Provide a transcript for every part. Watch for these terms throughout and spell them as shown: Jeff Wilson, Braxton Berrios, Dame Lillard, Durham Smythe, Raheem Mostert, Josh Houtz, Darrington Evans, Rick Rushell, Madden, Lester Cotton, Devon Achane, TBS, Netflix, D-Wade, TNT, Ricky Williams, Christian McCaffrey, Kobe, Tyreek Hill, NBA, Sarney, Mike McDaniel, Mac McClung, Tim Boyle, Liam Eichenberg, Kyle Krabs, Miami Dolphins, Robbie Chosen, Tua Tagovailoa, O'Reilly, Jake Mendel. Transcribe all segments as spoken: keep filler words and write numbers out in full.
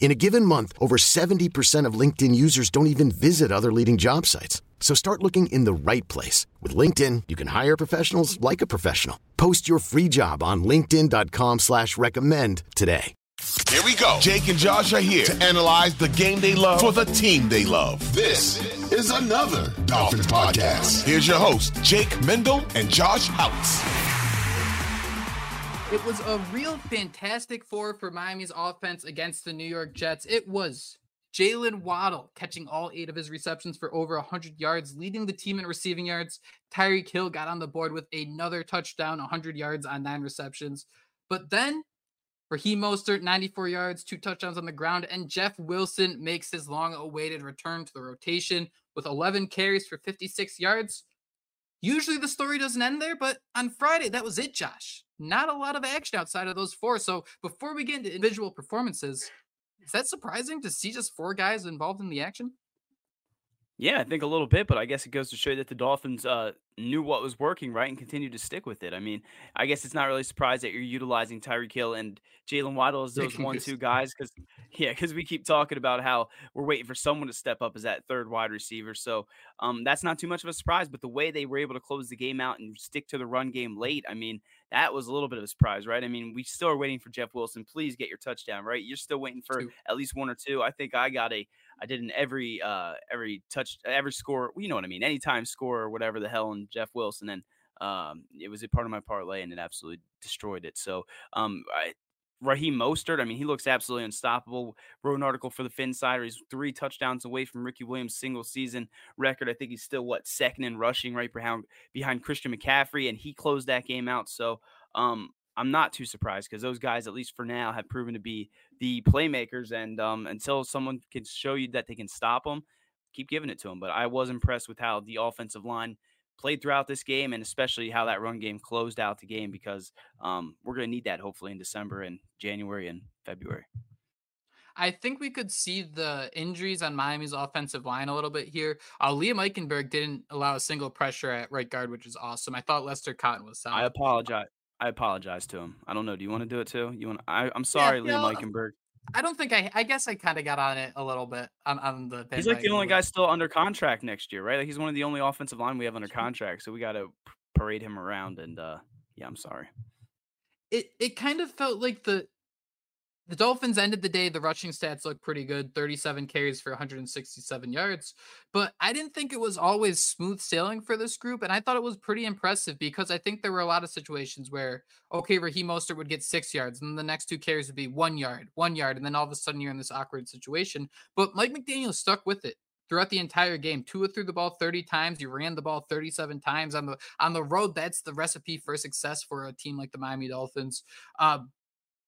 In a given month, over seventy percent of LinkedIn users don't even visit other leading job sites. So start looking in the right place. With LinkedIn, you can hire professionals like a professional. Post your free job on linkedin dot com slash recommend today. Here we go. Jake and Josh are here to analyze the game they love for the team they love. This is Another Dolphins Podcast. Here's your hosts, Jake Mendel and Josh Houtz. It was a real fantastic four for Miami's offense against the New York Jets. It was Jaylen Waddle catching all eight of his receptions for over one hundred yards, leading the team in receiving yards. Tyreek Hill got on the board with another touchdown, one hundred yards on nine receptions. But then Raheem Mostert, ninety-four yards, two touchdowns on the ground, and Jeff Wilson makes his long-awaited return to the rotation with eleven carries for fifty-six yards. Usually the story doesn't end there, but on Friday, that was it, Josh. Not a lot of action outside of those four. So before we get into individual performances, is that surprising to see just four guys involved in the action? Yeah, I think a little bit, but I guess it goes to show you that the Dolphins uh, knew what was working, right, and continued to stick with it. I mean, I guess it's not really a surprise that you're utilizing Tyreek Hill and Jaylen Waddle as those one, two guys because, yeah, because we keep talking about how we're waiting for someone to step up as that third wide receiver. So um, that's not too much of a surprise, but the way they were able to close the game out and stick to the run game late, I mean, that was a little bit of a surprise, right? I mean, we still are waiting for Jeff Wilson. Please get your touchdown, right? You're still waiting for two. At least one or two. I think I got a I did an every uh, every touch, every score, you know what I mean, anytime score or whatever the hell, and Jeff Wilson, and um, it was a part of my parlay, and it absolutely destroyed it. So um, I, Raheem Mostert, I mean, he looks absolutely unstoppable. Wrote an article for the Fin Sider. He's three touchdowns away from Ricky Williams' single-season record. I think he's still, what, second in rushing right behind, behind Christian McCaffrey, and he closed that game out. So um, I'm not too surprised because those guys, at least for now, have proven to be the playmakers, and um, until someone can show you that they can stop them, keep giving it to them. But I was impressed with how the offensive line played throughout this game, and especially how that run game closed out the game, because um, we're going to need that hopefully in December and January and February. I think we could see the injuries on Miami's offensive line a little bit here. Uh, Liam Eichenberg didn't allow a single pressure at right guard, which is awesome. I thought Lester Cotton was solid. I apologize. I apologize to him. I don't know. Do you want to do it too? You want? To, I, I'm sorry, yeah, Liam Eichenberg. I don't think I. I guess I kind of got on it a little bit on, on the. He's like the only guy still under contract next year, right? Like he's one of the only offensive line we have under contract, so we got to parade him around. And uh, yeah, I'm sorry. It it kind of felt like the the Dolphins ended the day. The rushing stats look pretty good: thirty-seven carries for one hundred sixty-seven yards. But I didn't think it was always smooth sailing for this group, and I thought it was pretty impressive because I think there were a lot of situations where okay, Raheem Mostert would get six yards, and the next two carries would be one yard, one yard, and then all of a sudden you're in this awkward situation. But Mike McDaniel stuck with it throughout the entire game. Tua threw the ball thirty times. You ran the ball thirty-seven times on the on the road. That's the recipe for success for a team like the Miami Dolphins. Uh,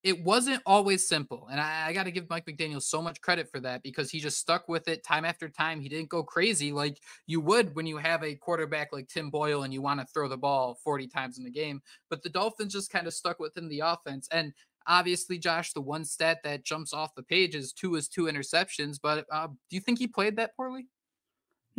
It wasn't always simple, and I, I got to give Mike McDaniel so much credit for that because he just stuck with it time after time. He didn't go crazy like you would when you have a quarterback like Tim Boyle and you want to throw the ball forty times in a game. But the Dolphins just kind of stuck within the offense. And obviously, Josh, the one stat that jumps off the page is two is two interceptions. But uh, do you think he played that poorly?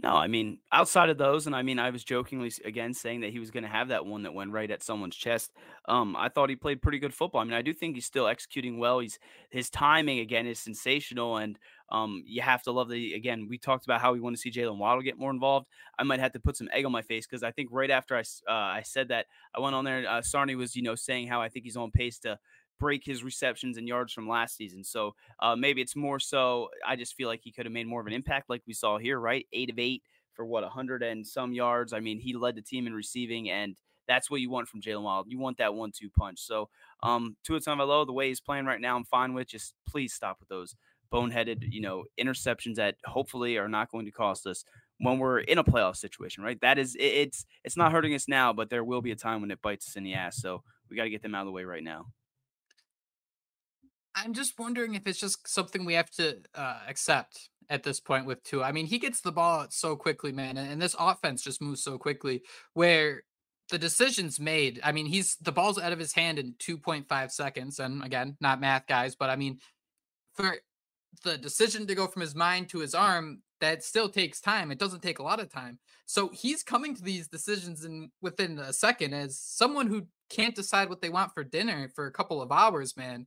No, I mean, outside of those, and I mean, I was jokingly, again, saying that he was going to have that one that went right at someone's chest. Um, I thought he played pretty good football. I mean, I do think he's still executing well. He's his timing, again, is sensational. And um, you have to love the, again, we talked about how we want to see Jaylen Waddle get more involved. I might have to put some egg on my face because I think right after I, uh, I said that, I went on there and uh, Sarney was, you know, saying how I think he's on pace to break his receptions and yards from last season. So uh, maybe it's more so I just feel like he could have made more of an impact like we saw here, right? Eight of eight for what, a hundred and some yards. I mean, he led the team in receiving, and That's what you want from Jaylen Waddle. You want that one two punch. So um, Tua Tagovailoa, the way he's playing right now, I'm fine with. Just please stop with those boneheaded, you know, interceptions that hopefully are not going to cost us when we're in a playoff situation, right? That is, it, it's it's not hurting us now, but there will be a time when it bites us in the ass. So we got to get them out of the way right now. I'm just wondering if it's just something we have to uh, accept at this point with Tua. I mean, he gets the ball out so quickly, man, and, and this offense just moves so quickly where the decision's made. I mean, he's the ball's out of his hand in two point five seconds. And again, not math guys, but I mean, for the decision to go from his mind to his arm, that still takes time. It doesn't take a lot of time. So he's coming to these decisions in within a second as someone who can't decide what they want for dinner for a couple of hours, man.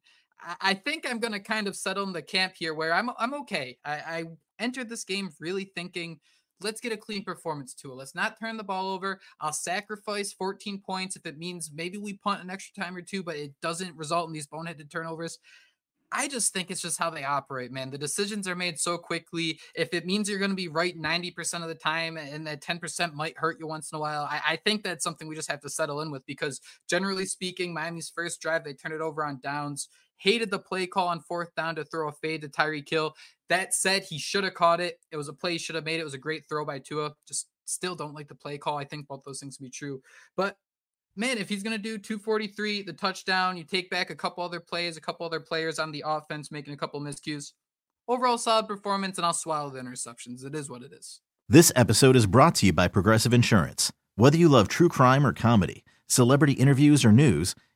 I think I'm going to kind of settle in the camp here where I'm I'm okay. I, I entered this game really thinking, let's get a clean performance to it. Let's not turn the ball over. I'll sacrifice fourteen points if it means maybe we punt an extra time or two, but it doesn't result in these boneheaded turnovers. I just think it's just how they operate, man. The decisions are made so quickly. If it means you're going to be right ninety percent of the time and that ten percent might hurt you once in a while, I, I think that's something we just have to settle in with because generally speaking, Miami's first drive, they turn it over on downs. Hated the play call on fourth down to throw a fade to Tyreek Hill. That said, he should have caught it. It was a play he should have made. It was a great throw by Tua. Just still don't like the play call. I think both those things be true. But, man, if he's going to do two forty-three, the touchdown, you take back a couple other plays, a couple other players on the offense, making a couple miscues. Overall solid performance, and I'll swallow the interceptions. It is what it is. This episode is brought to you by Progressive Insurance. Whether you love true crime or comedy, celebrity interviews or news,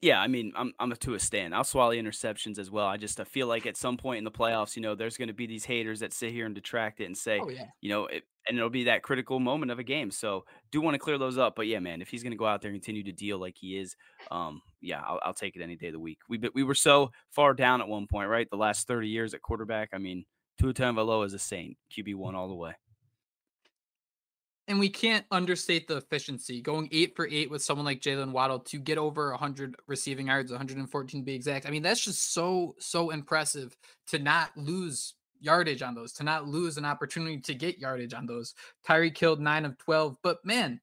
Yeah, I mean, I'm I'm a Tua stan. I'll swallow interceptions as well. I just I feel like at some point in the playoffs, you know, there's going to be these haters that sit here and detract it and say, oh, yeah. you know, it, and it'll be that critical moment of a game. So do want to clear those up. But, yeah, man, if he's going to go out there and continue to deal like he is, um, yeah, I'll, I'll take it any day of the week. We we were so far down at one point, right? The last thirty years at quarterback. I mean, Tua Tagovailoa is a saint. Q B one all the way. And we can't understate the efficiency going eight for eight with someone like Jaylen Waddle to get over one hundred receiving yards, one hundred fourteen to be exact. I mean, that's just so, so impressive to not lose yardage on those, to not lose an opportunity to get yardage on those. Tyreek killed nine of twelve, but man,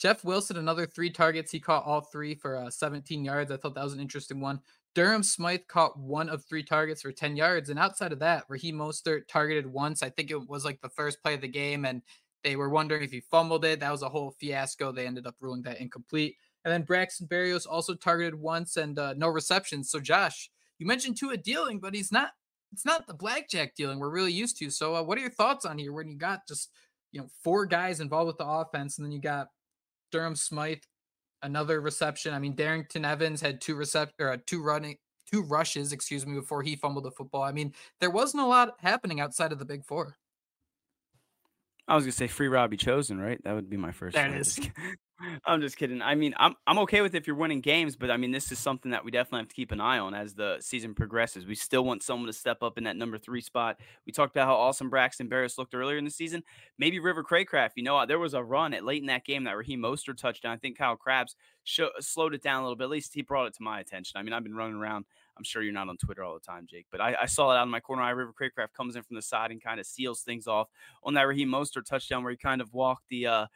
Jeff Wilson, another three targets. He caught all three for uh, seventeen yards. I thought that was an interesting one. Durham Smythe caught one of three targets for ten yards. And outside of that, Raheem Mostert targeted once. I think it was like the first play of the game. And they were wondering if he fumbled it. That was a whole fiasco. They ended up ruling that incomplete. And then Braxton Berrios also targeted once and uh, no receptions. So Josh, you mentioned Tua dealing, but he's not, it's not the blackjack dealing we're really used to. So uh, what are your thoughts on here when you got just, you know, four guys involved with the offense and then you got Durham Smythe, another reception. I mean, Darrington Evans had two recept or uh, two running, two rushes, excuse me, before he fumbled the football. I mean, there wasn't a lot happening outside of the big four. I was gonna say free Robbie Chosen, right? That would be my first. There it is. I'm just kidding. I mean, I'm I'm okay with it if you're winning games, but I mean, this is something that we definitely have to keep an eye on as the season progresses. We still want someone to step up in that number three spot. We talked about how awesome Braxton Berrios looked earlier in the season. Maybe River Cracraft. You know, there was a run at late in that game that Raheem Mostert touchdown. I think Kyle Krabs show, slowed it down a little bit. At least he brought it to my attention. I mean, I've been running around. I'm sure you're not on Twitter all the time, Jake, but I, I saw it out in my corner. I River Cracraft comes in from the side and kind of seals things off on that Raheem Mostert touchdown where he kind of walked the uh,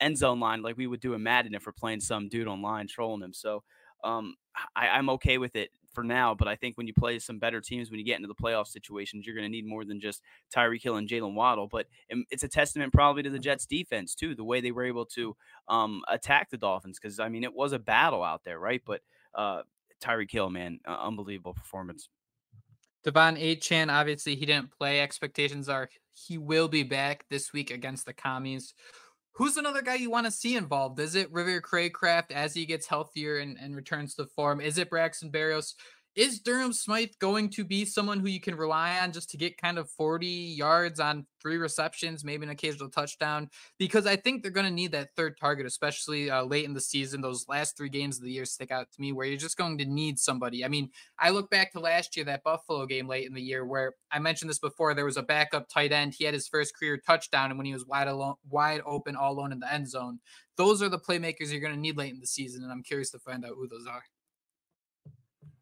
end zone line like we would do in Madden if we're playing some dude online trolling him. So um, I, I'm okay with it for now, but I think when you play some better teams, when you get into the playoff situations, you're going to need more than just Tyreek Hill and Jaylen Waddle. But it's a testament probably to the Jets defense too, the way they were able to um, attack the Dolphins. Cause I mean, it was a battle out there, right? But uh, Tyreek Hill, man, uh, unbelievable performance. Devon Achane, obviously he didn't play. Expectations are he will be back this week against the Commies. Who's another guy you want to see involved? Is it River Cracraft as he gets healthier and, and returns to form? Is it Braxton Berrios? Is Durham Smythe going to be someone who you can rely on just to get kind of forty yards on three receptions, maybe an occasional touchdown? Because I think they're going to need that third target, especially uh, late in the season. Those last three games of the year stick out to me where you're just going to need somebody. I mean, I look back to last year, that Buffalo game late in the year where I mentioned this before, there was a backup tight end. He had his first career touchdown, and when he was wide alone, wide open, all alone in the end zone, those are the playmakers you're going to need late in the season, and I'm curious to find out who those are.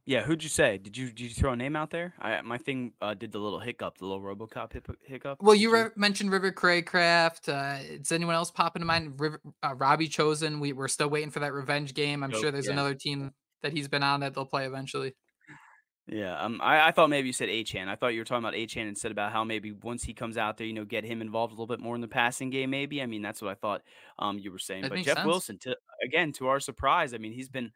Yeah, who'd you say? Did you did you throw a name out there? I my thing uh, did the little hiccup, the little RoboCop hiccup. Well, you re- mentioned River Cracraft. Uh, does anyone else pop into mind? River, uh, Robbie Chosen. We we're still waiting for that revenge game. I'm oh, sure there's yeah. another team that he's been on that they'll play eventually. Yeah, um, I, I thought maybe you said Achane. I thought you were talking about Achane and said about how maybe once he comes out there, you know, get him involved a little bit more in the passing game maybe. I mean, that's what I thought um, you were saying. That but Jeff sense. Wilson, to, again, to our surprise, I mean, he's been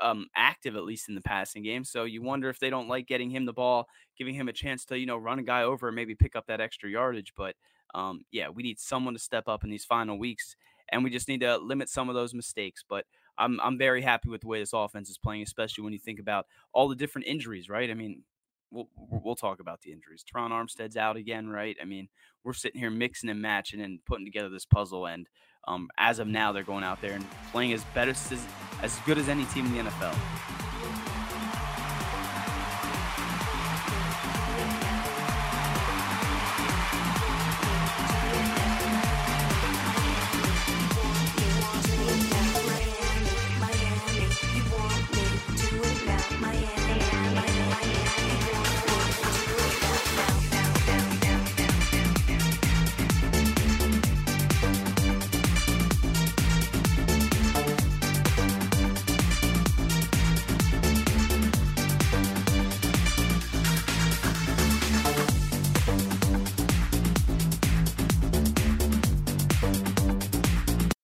um, active, at least in the passing game. So you wonder if they don't like getting him the ball, giving him a chance to, you know, run a guy over and maybe pick up that extra yardage. But um, yeah, we need someone to step up in these final weeks, and we just need to limit some of those mistakes. But I'm I'm very happy with the way this offense is playing, especially when you think about all the different injuries, right? I mean, we'll we'll talk about the injuries. Teron Armstead's out again, right? I mean, we're sitting here mixing and matching and putting together this puzzle. And um, as of now, they're going out there and playing as better as, as good as any team in the N F L.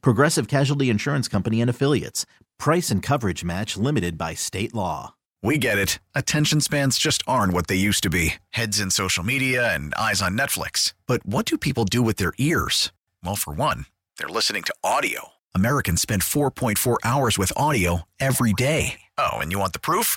Progressive Casualty Insurance Company and Affiliates. Price and coverage match limited by state law. We get it. Attention spans just aren't what they used to be. Heads in social media and eyes on Netflix. But what do people do with their ears? Well, for one, they're listening to audio. Americans spend four point four hours with audio every day. Oh, and you want the proof?